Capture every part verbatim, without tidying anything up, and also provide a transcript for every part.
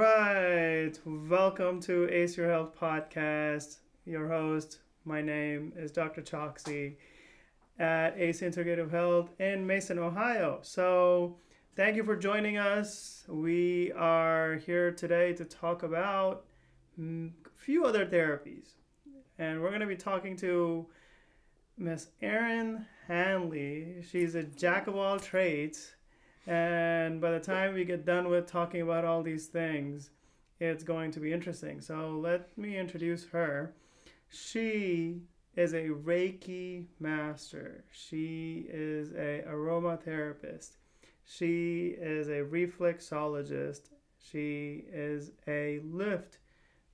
right, welcome to Ace Your Health Podcast. Your host, my name is Doctor Choksi at ACE Integrative Health in Mason, Ohio. So thank you for joining us. We are here today to talk about a few other therapies. And we're going to be talking to Miss Erin Hanley. She's a jack of all trades. And by the time we get done with talking about all these things, it's going to be interesting. So let me introduce her. She is a Reiki master. She is a aromatherapist. She is a reflexologist. She is a LIFT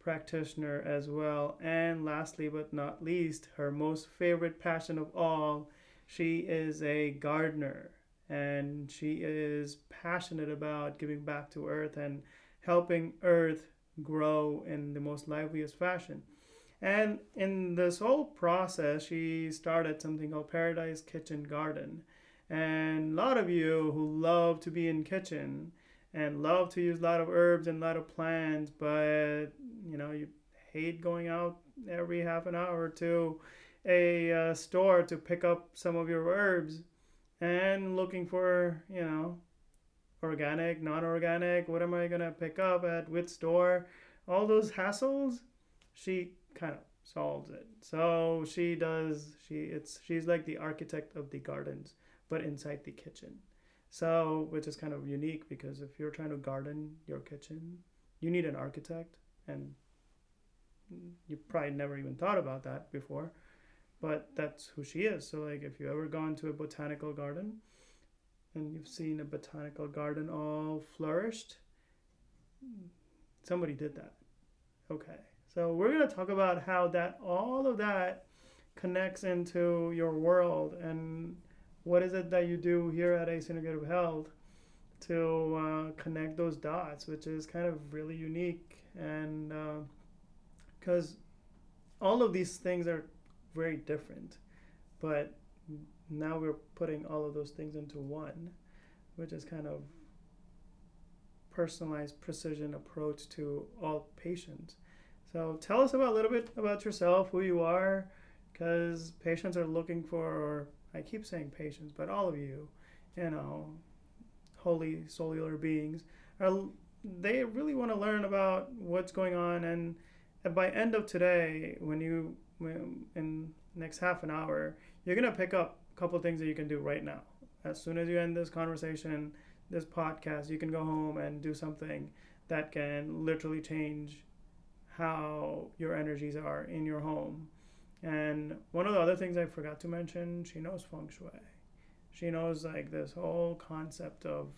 practitioner as well. And lastly but not least, her most favorite passion of all, she is a gardener. And she is passionate about giving back to Earth and helping Earth grow in the most liveliest fashion. And in this whole process, she started something called Paradise Kitchen Garden. And a lot of you who love to be in kitchen and love to use a lot of herbs and a lot of plants, but, you know, you hate going out every half an hour to a uh, store to pick up some of your herbs and looking for, you know, organic, non-organic, what am I going to pick up at which store? All those hassles, she kind of solves it. So she does, she it's she's like the architect of the gardens, but inside the kitchen. So, which is kind of unique because if you're trying to garden your kitchen, you need an architect, and you probably never even thought about that before. But that's who she is. So like if you've ever gone to a botanical garden and you've seen a botanical garden all flourished, somebody did that. Okay. So we're going to talk about how that all of that connects into your world and what is it that you do here at ACE Integrative Health to uh, connect those dots, which is kind of really unique. And because uh, all of these things are very different, but now we're putting all of those things into one, which is kind of personalized precision approach to all patients. So tell us about a little bit about yourself, who you are, because patients are looking for, or I keep saying patients, but all of you, you know, holy cellular beings, are they really want to learn about what's going on. And by end of today, when you in next half an hour, you're going to pick up a couple things that you can do right now. As soon as you end this conversation, this podcast, you can go home and do something that can literally change how your energies are in your home. And one of the other things I forgot to mention, she knows feng shui. She knows like this whole concept of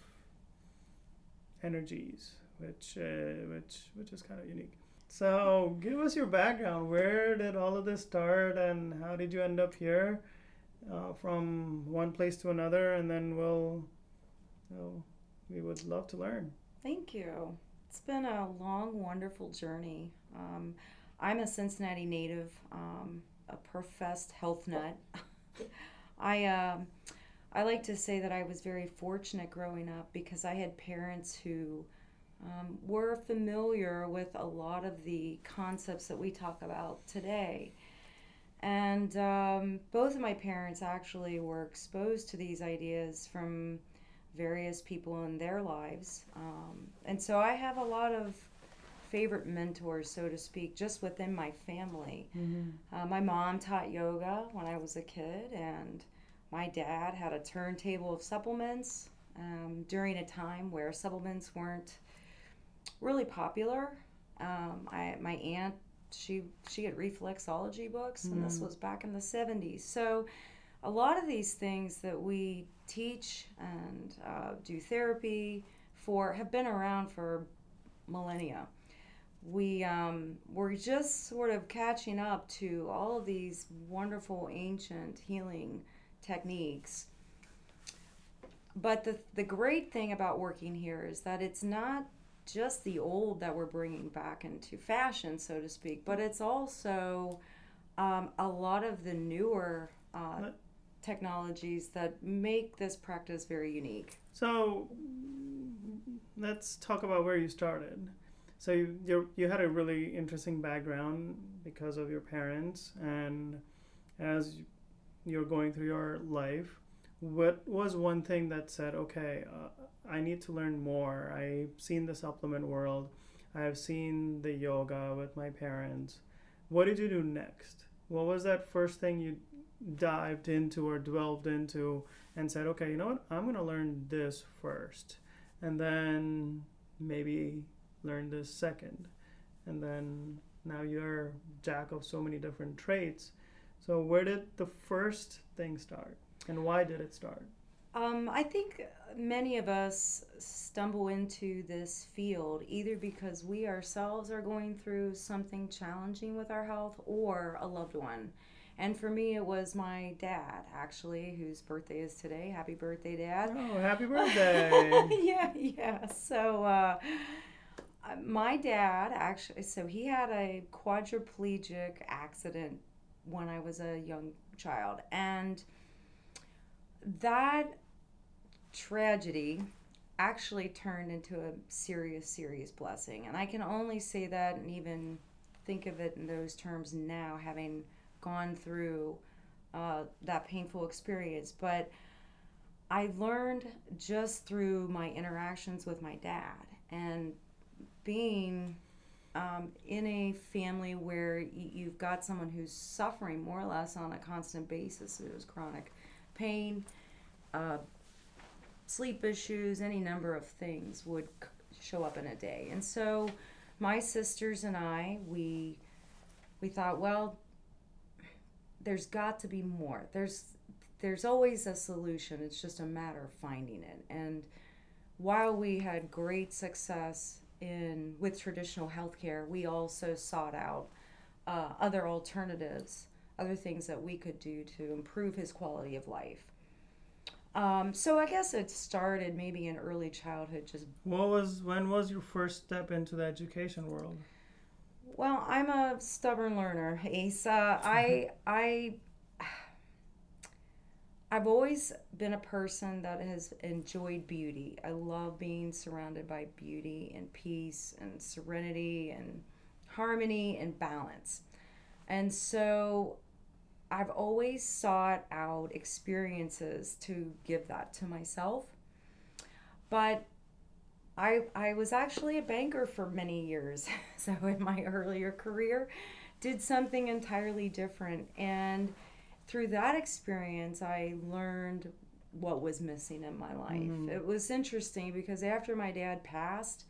energies, which uh, which which is kind of unique. So give us your background. Where did all of this start and how did you end up here uh, from one place to another? And then we'll, you know, we would love to learn. Thank you. It's been a long, wonderful journey. Um, I'm a Cincinnati native, um, a professed health nut. I, uh, I like to say that I was very fortunate growing up because I had parents who Um, we're familiar with a lot of the concepts that we talk about today. And um, both of my parents actually were exposed to these ideas from various people in their lives. Um, and so I have a lot of favorite mentors, so to speak, just within my family. Mm-hmm. Uh, my mom taught yoga when I was a kid, and my dad had a turntable of supplements um, during a time where supplements weren't really popular. Um, I my aunt, she she had reflexology books, and mm. this was back in the seventies. So a lot of these things that we teach and uh, do therapy for have been around for millennia. We um, we're just sort of catching up to all of these wonderful ancient healing techniques. But the the great thing about working here is that it's not just the old that we're bringing back into fashion, so to speak, but it's also um, a lot of the newer uh, technologies that make this practice very unique. So let's talk about where you started. So you you you had a really interesting background because of your parents, and as you're going through your life, what was one thing that said, okay, uh, I need to learn more. I've seen the supplement world. I've seen the yoga with my parents. What did you do next? What was that first thing you dived into or delved into and said, okay, you know what? I'm going to learn this first, and then maybe learn this second. And then now you're jack of so many different traits. So where did the first thing start, and why did it start? Um, I think many of us stumble into this field either because we ourselves are going through something challenging with our health or a loved one. And for me, it was my dad, actually, whose birthday is today. Happy birthday, Dad. Oh, happy birthday. yeah, yeah. So uh, my dad, actually, so he had a quadriplegic accident when I was a young child. And that tragedy actually turned into a serious, serious blessing. And I can only say that and even think of it in those terms now, having gone through uh, that painful experience. But I learned just through my interactions with my dad, and being um, in a family where you've got someone who's suffering more or less on a constant basis. It was chronic pain, uh, sleep issues, any number of things would show up in a day. And so my sisters and I, we we thought, well, there's got to be more. There's there's always a solution. It's just a matter of finding it. And while we had great success in with traditional healthcare, we also sought out uh, other alternatives, other things that we could do to improve his quality of life. Um, so I guess it started maybe in early childhood. Just what was when was your first step into the education world? Well, I'm a stubborn learner, Ace. Uh, I, I, I've always been a person that has enjoyed beauty. I love being surrounded by beauty and peace and serenity and harmony and balance. And so I've always sought out experiences to give that to myself. But I I was actually a banker for many years. So in my earlier career, did something entirely different. And through that experience, I learned what was missing in my life. Mm-hmm. It was interesting because after my dad passed,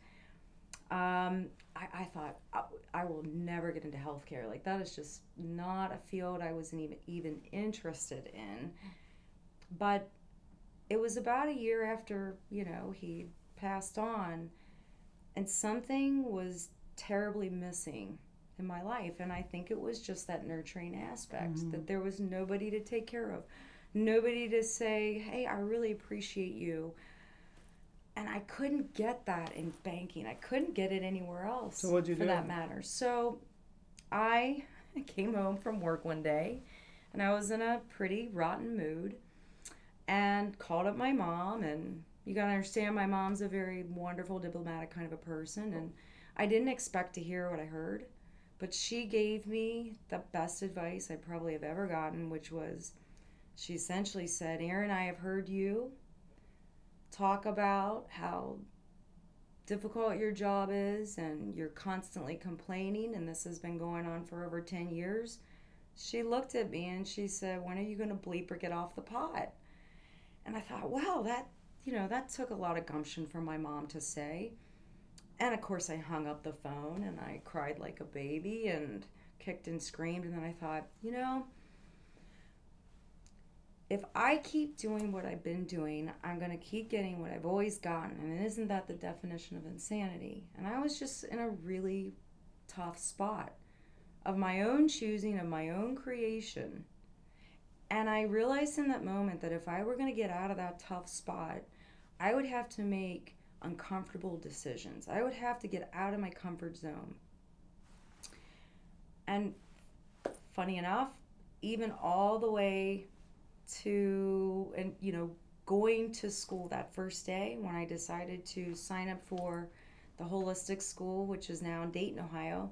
Um, I, I thought I, I will never get into healthcare. Like, that is just not a field I wasn't even even interested in. But it was about a year after, you know, he passed on, and something was terribly missing in my life. And I think it was just that nurturing aspect, mm-hmm. that there was nobody to take care of, nobody to say, "Hey, I really appreciate you." And I couldn't get that in banking. I couldn't get it anywhere else, so what'd you for do? That matter. So I came home from work one day, and I was in a pretty rotten mood, and called up my mom. And you got to understand, my mom's a very wonderful, diplomatic kind of a person. And I didn't expect to hear what I heard, but she gave me the best advice I probably have ever gotten, which was, she essentially said, "Erin, I have heard you talk about how difficult your job is, and you're constantly complaining, and this has been going on for over ten years. She looked at me and she said, "When are you going to bleep or get off the pot?" And I thought, wow, that, you know, that took a lot of gumption for my mom to say. And of course I hung up the phone and I cried like a baby and kicked and screamed. And then I thought, you know, if I keep doing what I've been doing, I'm going to keep getting what I've always gotten. And isn't that the definition of insanity? And I was just in a really tough spot of my own choosing, of my own creation. And I realized in that moment that if I were going to get out of that tough spot, I would have to make uncomfortable decisions. I would have to get out of my comfort zone. And funny enough, even all the way to, and you know, going to school that first day when I decided to sign up for the holistic school, which is now in Dayton, Ohio,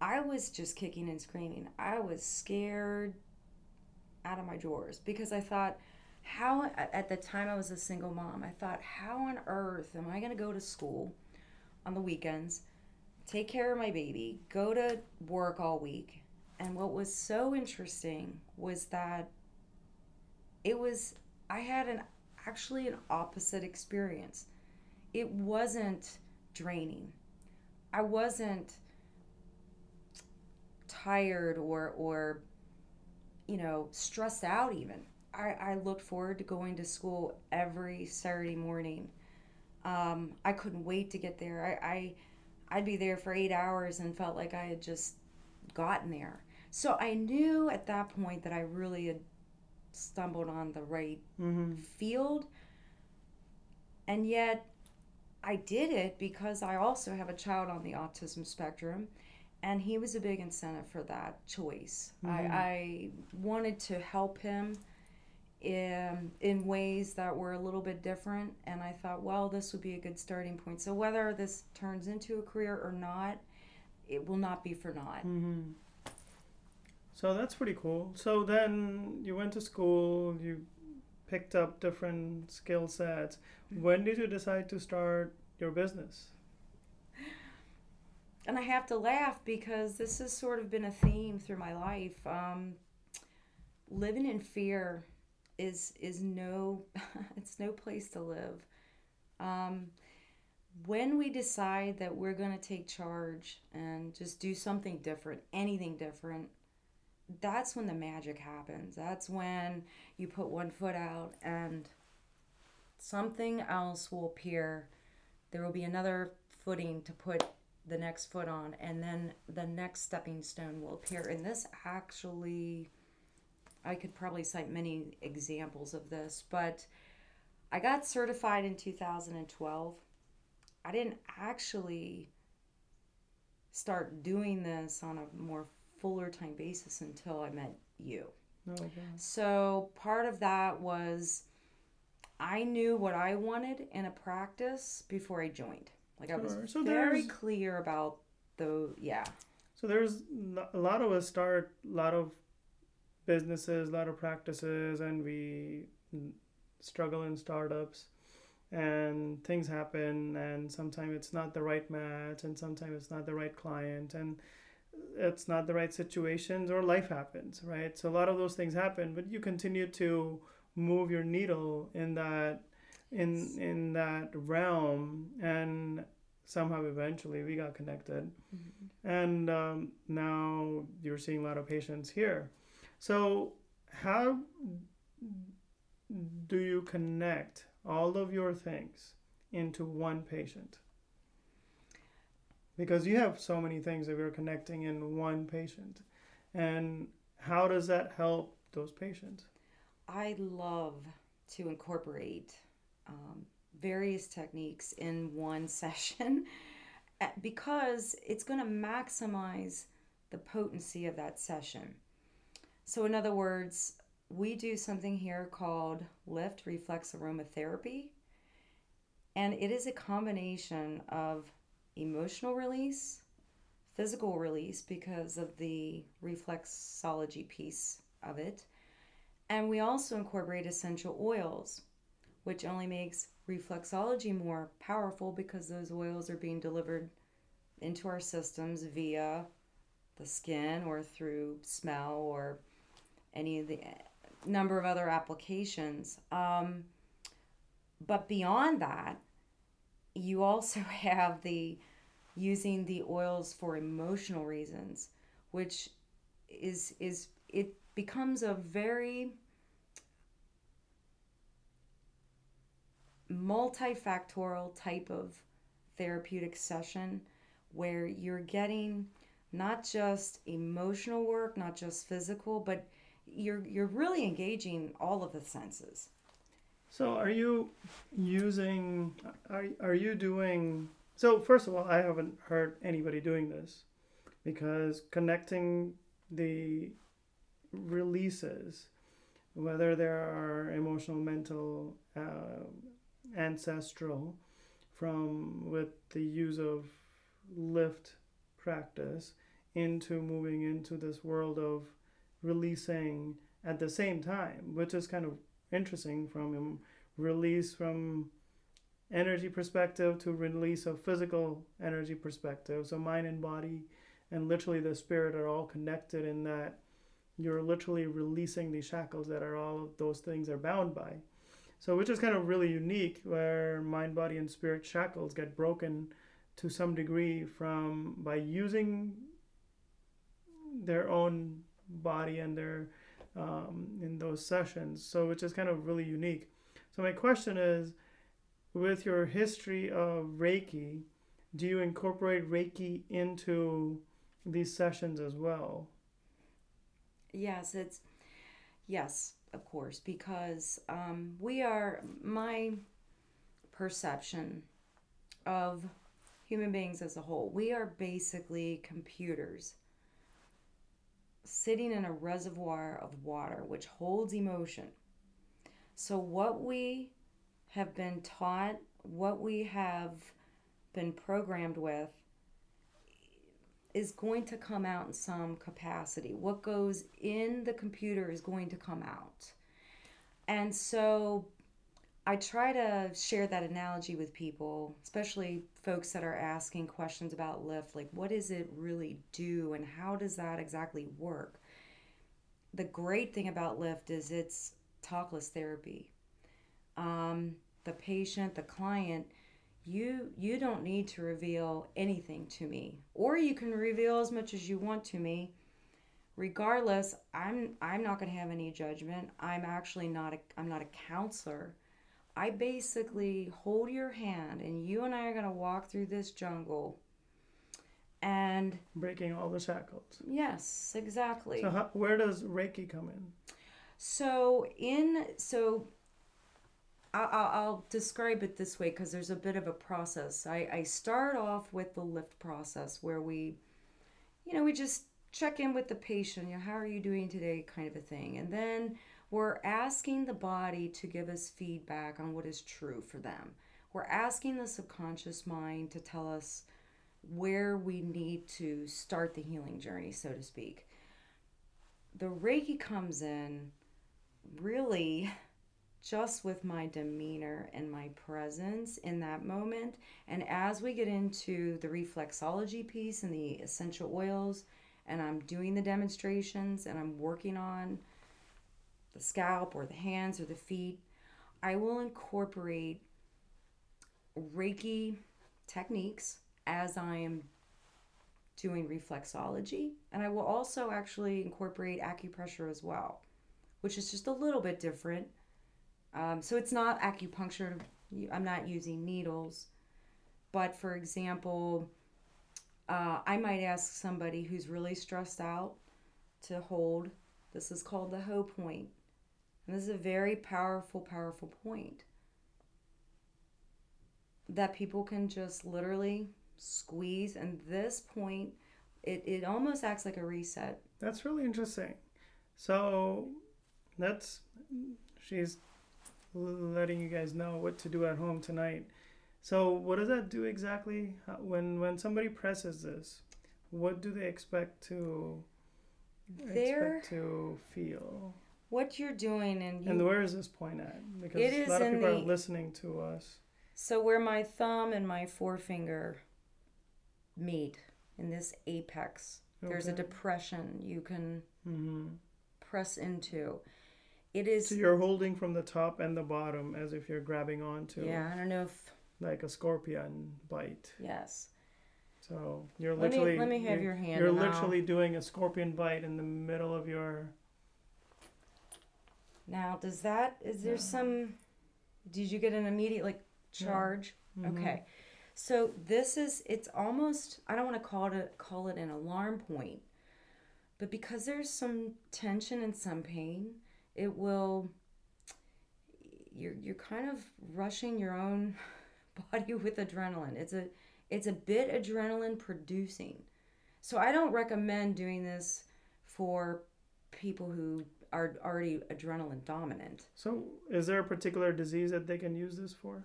I was just kicking and screaming. I was scared out of my drawers because I thought, how, at the time I was a single mom, I thought, how on earth am I going to go to school on the weekends, take care of my baby, go to work all week? And what was so interesting was that it was, I had an actually an opposite experience. It wasn't draining. I wasn't tired or, or you know, stressed out even. I, I looked forward to going to school every Saturday morning. Um, I couldn't wait to get there. I, I, I'd be there for eight hours and felt like I had just gotten there. So I knew at that point that I really had stumbled on the right mm-hmm. field. And yet I did it because I also have a child on the autism spectrum, and he was a big incentive for that choice. Mm-hmm. I, I wanted to help him in, in ways that were a little bit different, and I thought, well, this would be a good starting point. So whether this turns into a career or not, it will not be for naught. Mm-hmm. So that's pretty cool. So then you went to school, you picked up different skill sets. When did you decide to start your business? And I have to laugh because this has sort of been a theme through my life. Um, living in fear is is no, it's no place to live. Um, when we decide that we're going to take charge and just do something different, anything different, that's when the magic happens. That's when you put one foot out and something else will appear. There will be another footing to put the next foot on, and then the next stepping stone will appear. And this actually, I could probably cite many examples of this, but I got certified in two thousand twelve. I didn't actually start doing this on a more fuller time basis until I met you. Oh, okay. So part of that was I knew what I wanted in a practice before I joined. Like I was sure. so very clear about the, yeah. So there's a lot of us start a lot of businesses, a lot of practices, and we struggle in startups and things happen, and sometimes it's not the right match, and sometimes it's not the right client, and it's not the right situations, or life happens, right? So a lot of those things happen, but you continue to move your needle in that in in that realm, and somehow eventually we got connected. Mm-hmm. And um, now you're seeing a lot of patients here. So how do you connect all of your things into one patient? Because you have so many things that we're connecting in one patient. And how does that help those patients? I love to incorporate um, various techniques in one session because it's going to maximize the potency of that session. So in other words, we do something here called LIFT, Reflex Aromatherapy. And it is a combination of emotional release, physical release because of the reflexology piece of it. And we also incorporate essential oils, which only makes reflexology more powerful because those oils are being delivered into our systems via the skin or through smell or any of the number of other applications. Um, but beyond that, you also have the using the oils for emotional reasons, which is is it becomes a very multifactorial type of therapeutic session where you're getting not just emotional work, not just physical, but you're you're really engaging all of the senses. So are you using, are, are you doing, so first of all, I haven't heard anybody doing this because connecting the releases, whether there are emotional, mental, uh, ancestral, from with the use of lift practice into moving into this world of releasing at the same time, which is kind of interesting, from release from energy perspective to release of physical energy perspective. So mind and body and literally the spirit are all connected in that you're literally releasing the shackles that are all of those things are bound by. So which is kind of really unique, where mind, body, and spirit shackles get broken to some degree from by using their own body and their um, in those sessions. So which is kind of really unique. So my question is, with your history of Reiki, do you incorporate Reiki into these sessions as well? Yes, it's yes, of course, because um, we are, my perception of human beings as a whole, we are basically computers sitting in a reservoir of water, which holds emotion. So what we have been taught, what we have been programmed with, is going to come out in some capacity. What goes in the computer is going to come out. And so I try to share that analogy with people, especially folks that are asking questions about lift, like what does it really do and how does that exactly work? The great thing about lift is it's talkless therapy. Um, the patient, the client, you you don't need to reveal anything to me, or you can reveal as much as you want to me. Regardless, I'm I'm not going to have any judgment. I'm actually not a, I'm not a counselor. I basically hold your hand, and you and I are going to walk through this jungle, and breaking all the shackles. Yes, exactly. So how, where does Reiki come in? So in so. I'll, I'll describe it this way because there's a bit of a process. I, I start off with the lift process where we, you know, we just check in with the patient, you know, how are you doing today kind of a thing. And then we're asking the body to give us feedback on what is true for them. We're asking the subconscious mind to tell us where we need to start the healing journey, so to speak. The Reiki comes in really just with my demeanor and my presence in that moment. And as we get into the reflexology piece and the essential oils, and I'm doing the demonstrations and I'm working on the scalp or the hands or the feet, I will incorporate Reiki techniques as I am doing reflexology. And I will also actually incorporate acupressure as well, which is just a little bit different. Um, so it's not acupuncture, I'm not using needles, but for example, uh, I might ask somebody who's really stressed out to hold, this is called the Hou Point, and this is a very powerful, powerful point that people can just literally squeeze, and this point, it, it almost acts like a reset. That's really interesting. So that's, she's letting you guys know what to do at home tonight. So what does that do exactly? When when somebody presses this, what do they expect to They're, expect to feel? What you're doing and you, and where is this point at? Because a lot of people the, are listening to us. So where my thumb and my forefinger meet in this apex, okay. There's a depression you can mm-hmm. press into. It is, so you're holding from the top and the bottom as if you're grabbing onto. Yeah, I don't know if like a scorpion bite. Yes. So you're let literally. Me, let me have you're, your hand. You're literally I'll, doing a scorpion bite in the middle of your. Now, does that is there yeah. some? Did you get an immediate like charge? Yeah. Mm-hmm. Okay, so this is it's almost I don't want to call it a, call it an alarm point, but because there's some tension and some pain. It will, you're you're kind of rushing your own body with adrenaline. It's a it's a bit adrenaline producing. So I don't recommend doing this for people who are already adrenaline dominant. So is there a particular disease that they can use this for?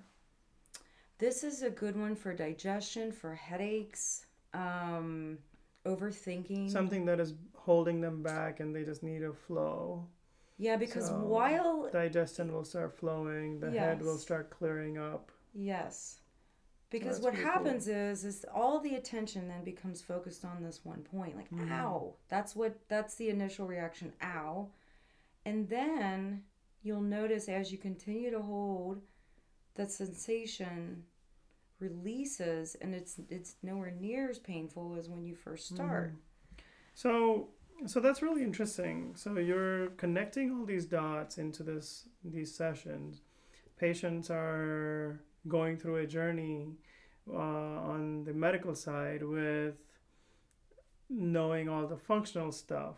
This is a good one for digestion, for headaches, um, overthinking. Something that is holding them back and they just need a flow. Yeah, because so while... digestion will start flowing, the yes. head will start clearing up. Yes. Because so what happens cool. is, is all the attention then becomes focused on this one point. Like, mm-hmm. ow. That's what, that's the initial reaction, ow. And then you'll notice as you continue to hold, that sensation releases and it's it's nowhere near as painful as when you first start. Mm-hmm. So so that's really interesting. So you're connecting all these dots into this these sessions. Patients are going through a journey uh, on the medical side with knowing all the functional stuff.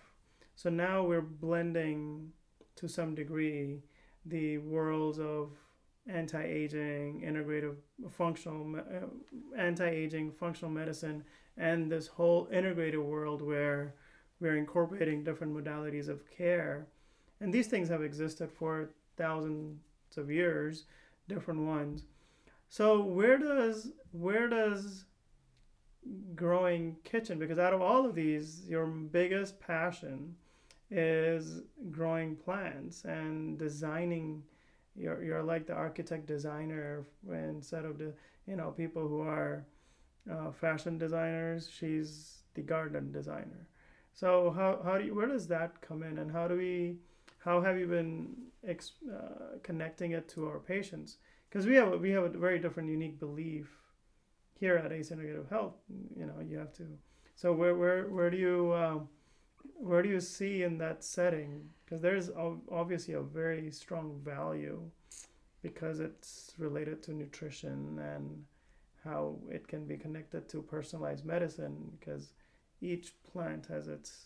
So now we're blending to some degree the worlds of anti-aging, integrative functional, uh, anti-aging functional medicine, and this whole integrated world where we're incorporating different modalities of care. And these things have existed for thousands of years, different ones. So where does where does growing kitchen, because out of all of these, your biggest passion is growing plants and designing. You're you're like the architect designer instead of the, you know, people who are uh, fashion designers. She's the garden designer. So how how do you, where does that come in, and how do we how have you been ex, uh, connecting it to our patients? Because we have we have a very different unique belief here at ACE Integrative Health. You know, you have to. So where where where do you uh, where do you see in that setting? Because there's obviously a very strong value because it's related to nutrition and how it can be connected to personalized medicine, because each plant has its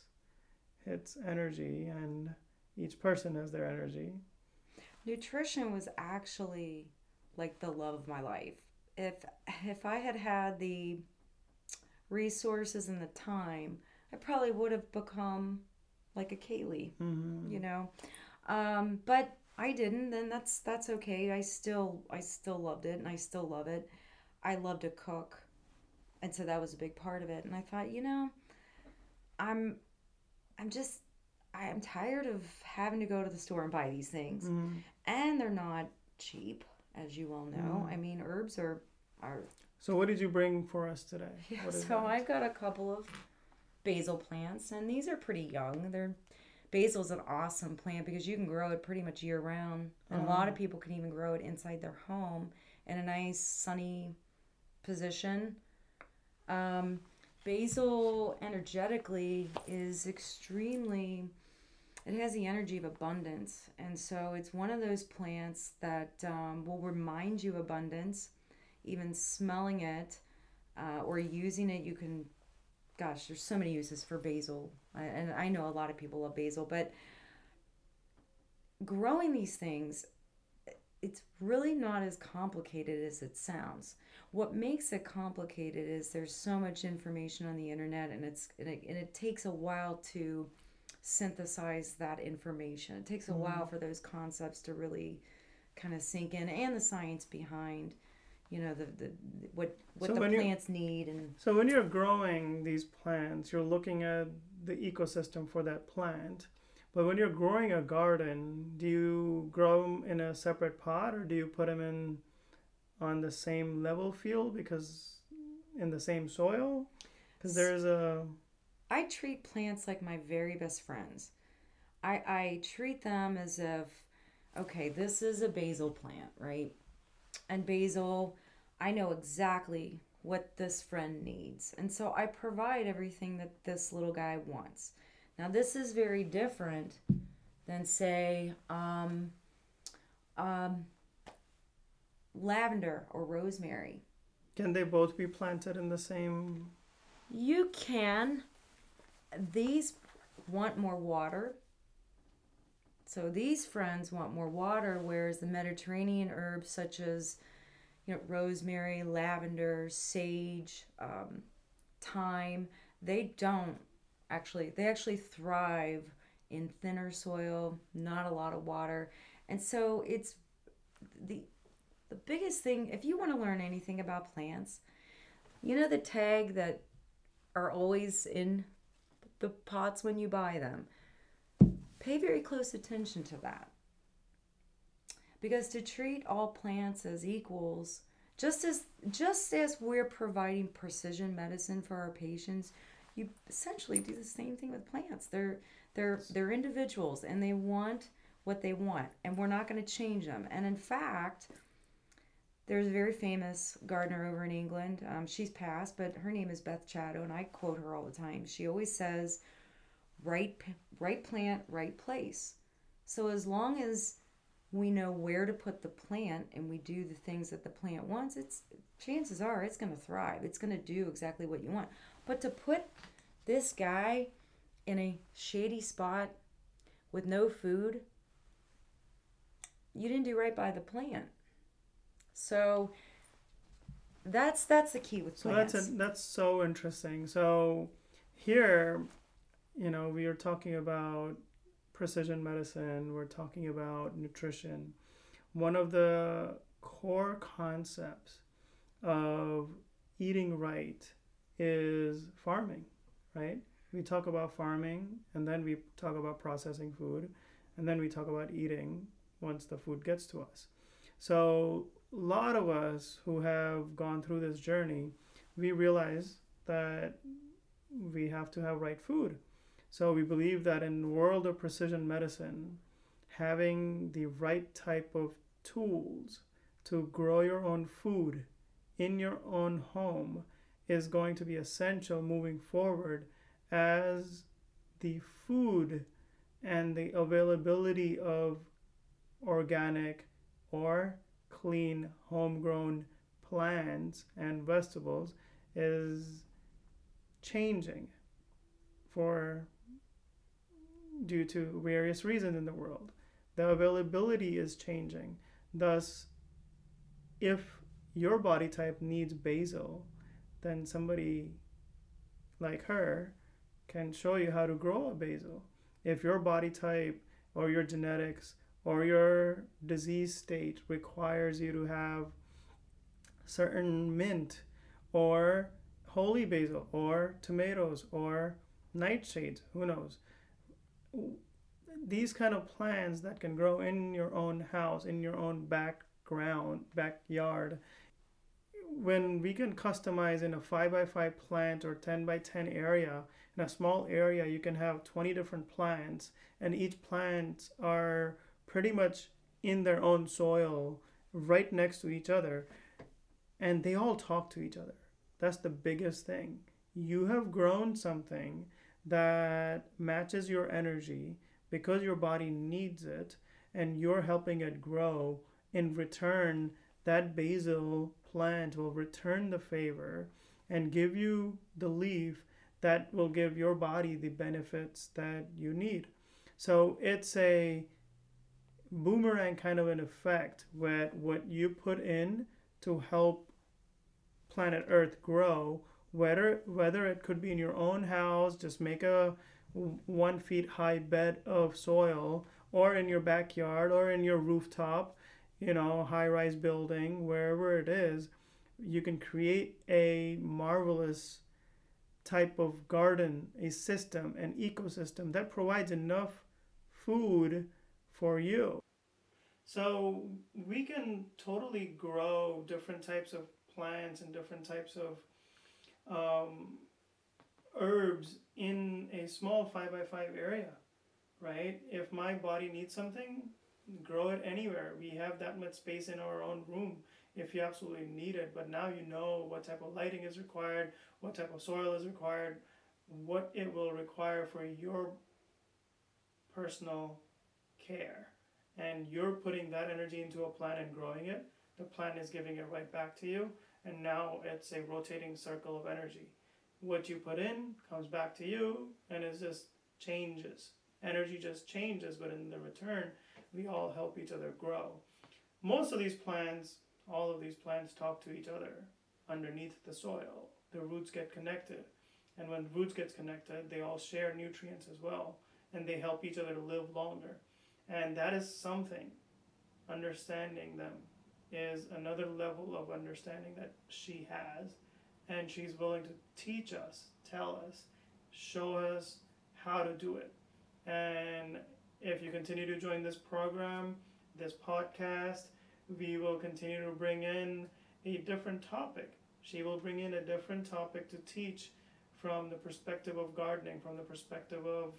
its energy and each person has their energy. Nutrition was actually like the love of my life. If if I had had the resources and the time, I probably would have become like a Kaylee, mm-hmm. you know, um, but I didn't. And that's that's okay. I still I still loved it, and I still love it. I love to cook, and so that was a big part of it. And I thought, you know, I'm I'm just I'm tired of having to go to the store and buy these things, mm-hmm. and they're not cheap, as you all know. Mm-hmm. I mean, herbs are are. So what did you bring for us today? Yeah, so that? I've got a couple of basil plants, and these are pretty young. They're basil's an awesome plant because you can grow it pretty much year round, and uh-huh. a lot of people can even grow it inside their home in a nice sunny position. Um, basil energetically is extremely, it has the energy of abundance, and so it's one of those plants that um, will remind you of abundance. Even smelling it uh, or using it, you can gosh, there's so many uses for basil. I, and I know a lot of people love basil, but growing these things, it's really not as complicated as it sounds. What makes it complicated is there's so much information on the internet, and it's and it, and it takes a while to synthesize that information. It takes a mm-hmm. while for those concepts to really kind of sink in, and the science behind you know, the, the what what so the plants need. And so when you're growing these plants, you're looking at the ecosystem for that plant. But when you're growing a garden, do you grow them in a separate pot, or do you put them in on the same level field, because in the same soil? Because there's a... I treat plants like my very best friends. I, I treat them as if, okay, this is a basil plant, right? And basil, I know exactly what this friend needs. And so I provide everything that this little guy wants. Now, this is very different than, say, um, um, lavender or rosemary. Can they both be planted in the same? You can. These want more water. So these friends want more water, whereas the Mediterranean herbs such as, you know, rosemary, lavender, sage, um, thyme, they don't actually, they actually thrive in thinner soil, not a lot of water. And so it's the the biggest thing, if you want to learn anything about plants, you know the tag that are always in the pots when you buy them? Pay very close attention to that. Because to treat all plants as equals, just as just as we're providing precision medicine for our patients, you essentially do the same thing with plants. They're they're they're individuals and they want what they want, and we're not going to change them. And in fact, there's a very famous gardener over in England. Um, she's passed, but her name is Beth Chatto, and I quote her all the time. She always says, right, right plant, right place. So as long as we know where to put the plant and we do the things that the plant wants, it's chances are it's going to thrive. It's going to do exactly what you want. But to put this guy in a shady spot with no food, you didn't do right by the plant. So that's that's the key with plants. So that's a, that's so interesting. So here, you know, we are talking about precision medicine. We're talking about nutrition. One of the core concepts of eating right is farming, right? We talk about farming, and then we talk about processing food, and then we talk about eating once the food gets to us. So a lot of us who have gone through this journey, we realize that we have to have right food. So we believe that in the world of precision medicine, having the right type of tools to grow your own food in your own home is going to be essential moving forward, as the food and the availability of organic or clean homegrown plants and vegetables is changing for due to various reasons in the world. The availability is changing. Thus, if your body type needs basil, then somebody like her can show you how to grow a basil. If your body type or your genetics or your disease state requires you to have certain mint or holy basil or tomatoes or nightshades, who knows? These kind of plants that can grow in your own house, in your own background, backyard. When we can customize in a five by five plant or ten by ten area, in a small area you can have twenty different plants, and each plants are pretty much in their own soil, right next to each other, and they all talk to each other. That's the biggest thing. You have grown something that matches your energy because your body needs it, and you're helping it grow. In return, that basil plant will return the favor and give you the leaf that will give your body the benefits that you need. So it's a boomerang kind of an effect, where what you put in to help planet Earth grow, whether whether it could be in your own house, just make a one feet high bed of soil, or in your backyard, or in your rooftop, you know, high-rise building, wherever it is, you can create a marvelous type of garden, a system, an ecosystem that provides enough food for you. So we can totally grow different types of plants and different types of um, herbs in a small five by five area, right? If my body needs something, grow it anywhere. We have that much space in our own room if you absolutely need it. But now you know what type of lighting is required, what type of soil is required, what it will require for your personal care, and you're putting that energy into a plant and growing it. The plant is giving it right back to you, and now it's a rotating circle of energy. What you put in comes back to you, and it just changes. Energy just changes, but in the return, we all help each other grow. Most of these plants, all of these plants talk to each other underneath the soil. The roots get connected, and when roots get connected, they all share nutrients as well, and they help each other to live longer. And that is something, understanding them, is another level of understanding that she has, and she's willing to teach us, tell us, show us how to do it. And if you continue to join this program, this podcast, we will continue to bring in a different topic. She will bring in a different topic to teach from the perspective of gardening, from the perspective of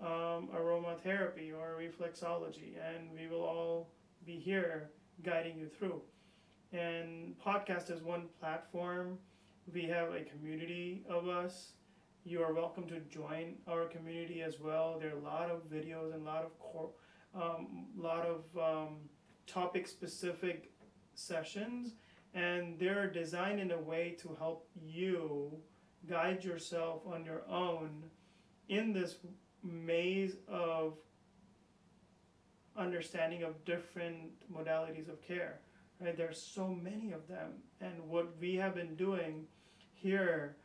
um, aromatherapy or reflexology, and we will all be here guiding you through. And podcast is one platform. We have a community of us. You are welcome to join our community as well. There are a lot of videos and a lot of core, um, lot of um, topic-specific sessions, and they're designed in a way to help you guide yourself on your own in this maze of understanding of different modalities of care. Right? There's so many of them, and what we have been doing here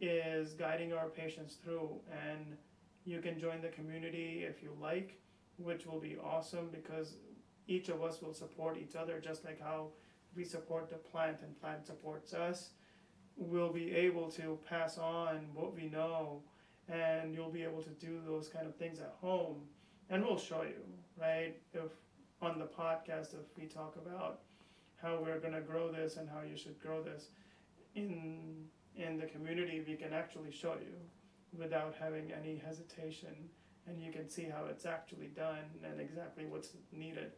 is guiding our patients through. And you can join the community if you like, which will be awesome, because each of us will support each other, just like how we support the plant and plant supports us. We'll be able to pass on what we know, and you'll be able to do those kind of things at home, and we'll show you, right? If on the podcast, if we talk about how we're going to grow this and how you should grow this, in in the community we can actually show you without having any hesitation, and you can see how it's actually done and exactly what's needed.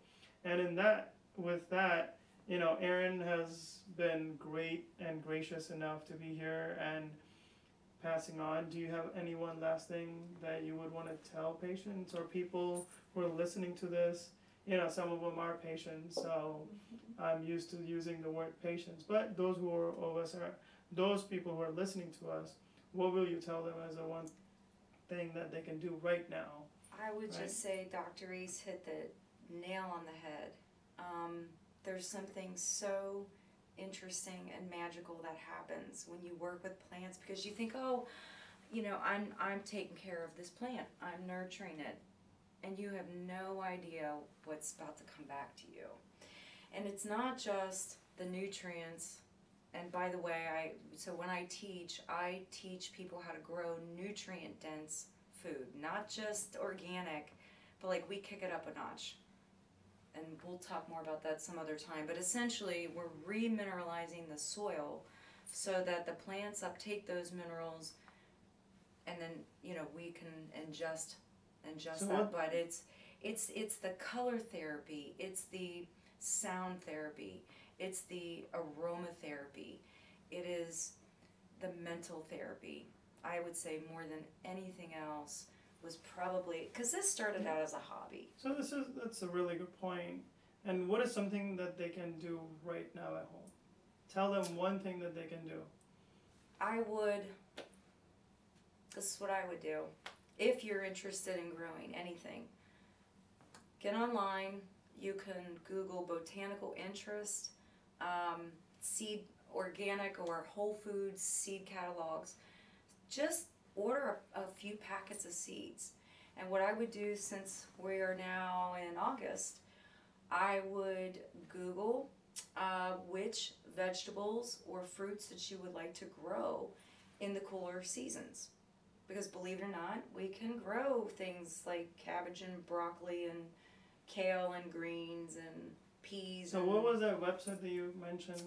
And in that, with that, you know, Erin has been great and gracious enough to be here and passing on. Do you have any one last thing that you would want to tell patients or people who are listening to this? You know, some of them are patients, so I'm used to using the word patients. But those who are of us are those people who are listening to us. What will you tell them as the one thing that they can do right now? I would right? just say, Doctor Ace hit the nail on the head. Um, there's something so interesting and magical that happens when you work with plants, because you think, oh, you know, I'm I'm taking care of this plant, I'm nurturing it. And you have no idea what's about to come back to you. And it's not just the nutrients. And by the way, I so when I teach, I teach people how to grow nutrient-dense food, not just organic, but like we kick it up a notch. And we'll talk more about that some other time. But essentially, we're remineralizing the soil so that the plants uptake those minerals, and then, you know, we can ingest and just so that, but it's it's it's the color therapy, it's the sound therapy, it's the aromatherapy, it is the mental therapy. I would say more than anything else was probably, because this started out as a hobby. So this is that's a really good point. And what is something that they can do right now at home? Tell them one thing that they can do. I would, this is what I would do. If you're interested in growing anything, get online. You can Google Botanical Interest, um, seed, organic or whole foods, seed catalogs. Just order a, a few packets of seeds. And what I would do, since we are now in August, I would Google uh, which vegetables or fruits that you would like to grow in the cooler seasons. Because believe it or not, we can grow things like cabbage and broccoli and kale and greens and peas. So and what was that website that you mentioned?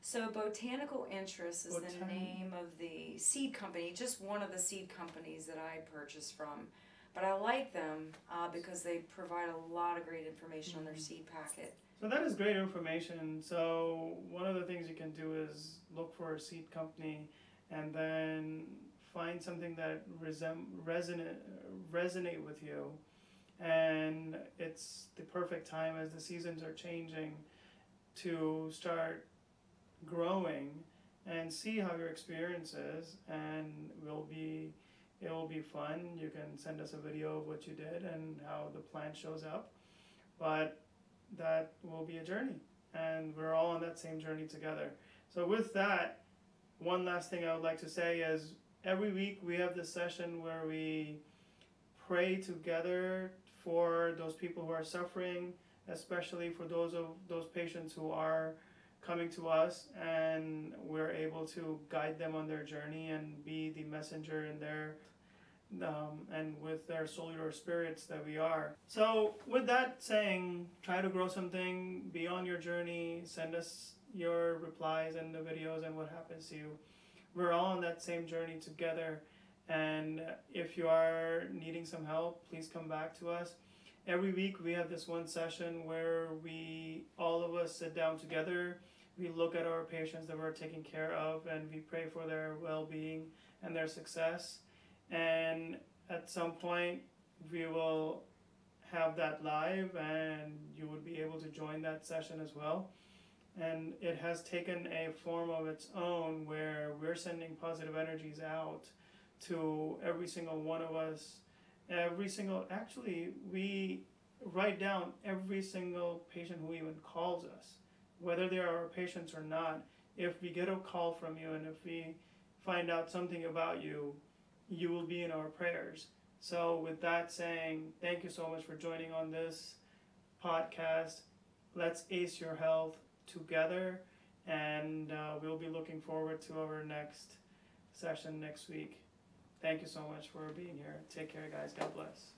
So Botanical Interest is Botan- the name of the seed company, just one of the seed companies that I purchased from. But I like them uh, because they provide a lot of great information mm-hmm. on their seed packet. So that is great information. So one of the things you can do is look for a seed company and then find something that resem- resonate, resonate with you. And it's the perfect time, as the seasons are changing, to start growing and see how your experience is. And will be, it will be fun. You can send us a video of what you did and how the plant shows up. But that will be a journey. And we're all on that same journey together. So with that, one last thing I would like to say is, every week we have this session where we pray together for those people who are suffering, especially for those of those patients who are coming to us, and we're able to guide them on their journey and be the messenger in their um, and with their cellular spirits that we are. So with that saying, try to grow something, be on your journey, send us your replies and the videos and what happens to you. We're all on that same journey together, and if you are needing some help, please come back to us. Every week we have this one session where we, all of us, sit down together. We look at our patients that we're taking care of, and we pray for their well-being and their success. And at some point we will have that live, and you would be able to join that session as well. And it has taken a form of its own where we're sending positive energies out to every single one of us. Every single, actually, we write down every single patient who even calls us, whether they are our patients or not. If we get a call from you and if we find out something about you, you will be in our prayers. So with that saying, thank you so much for joining on this podcast. Let's ace your health together, and uh, we'll be looking forward to our next session next week. Thank you so much for being here. Take care, guys. God bless.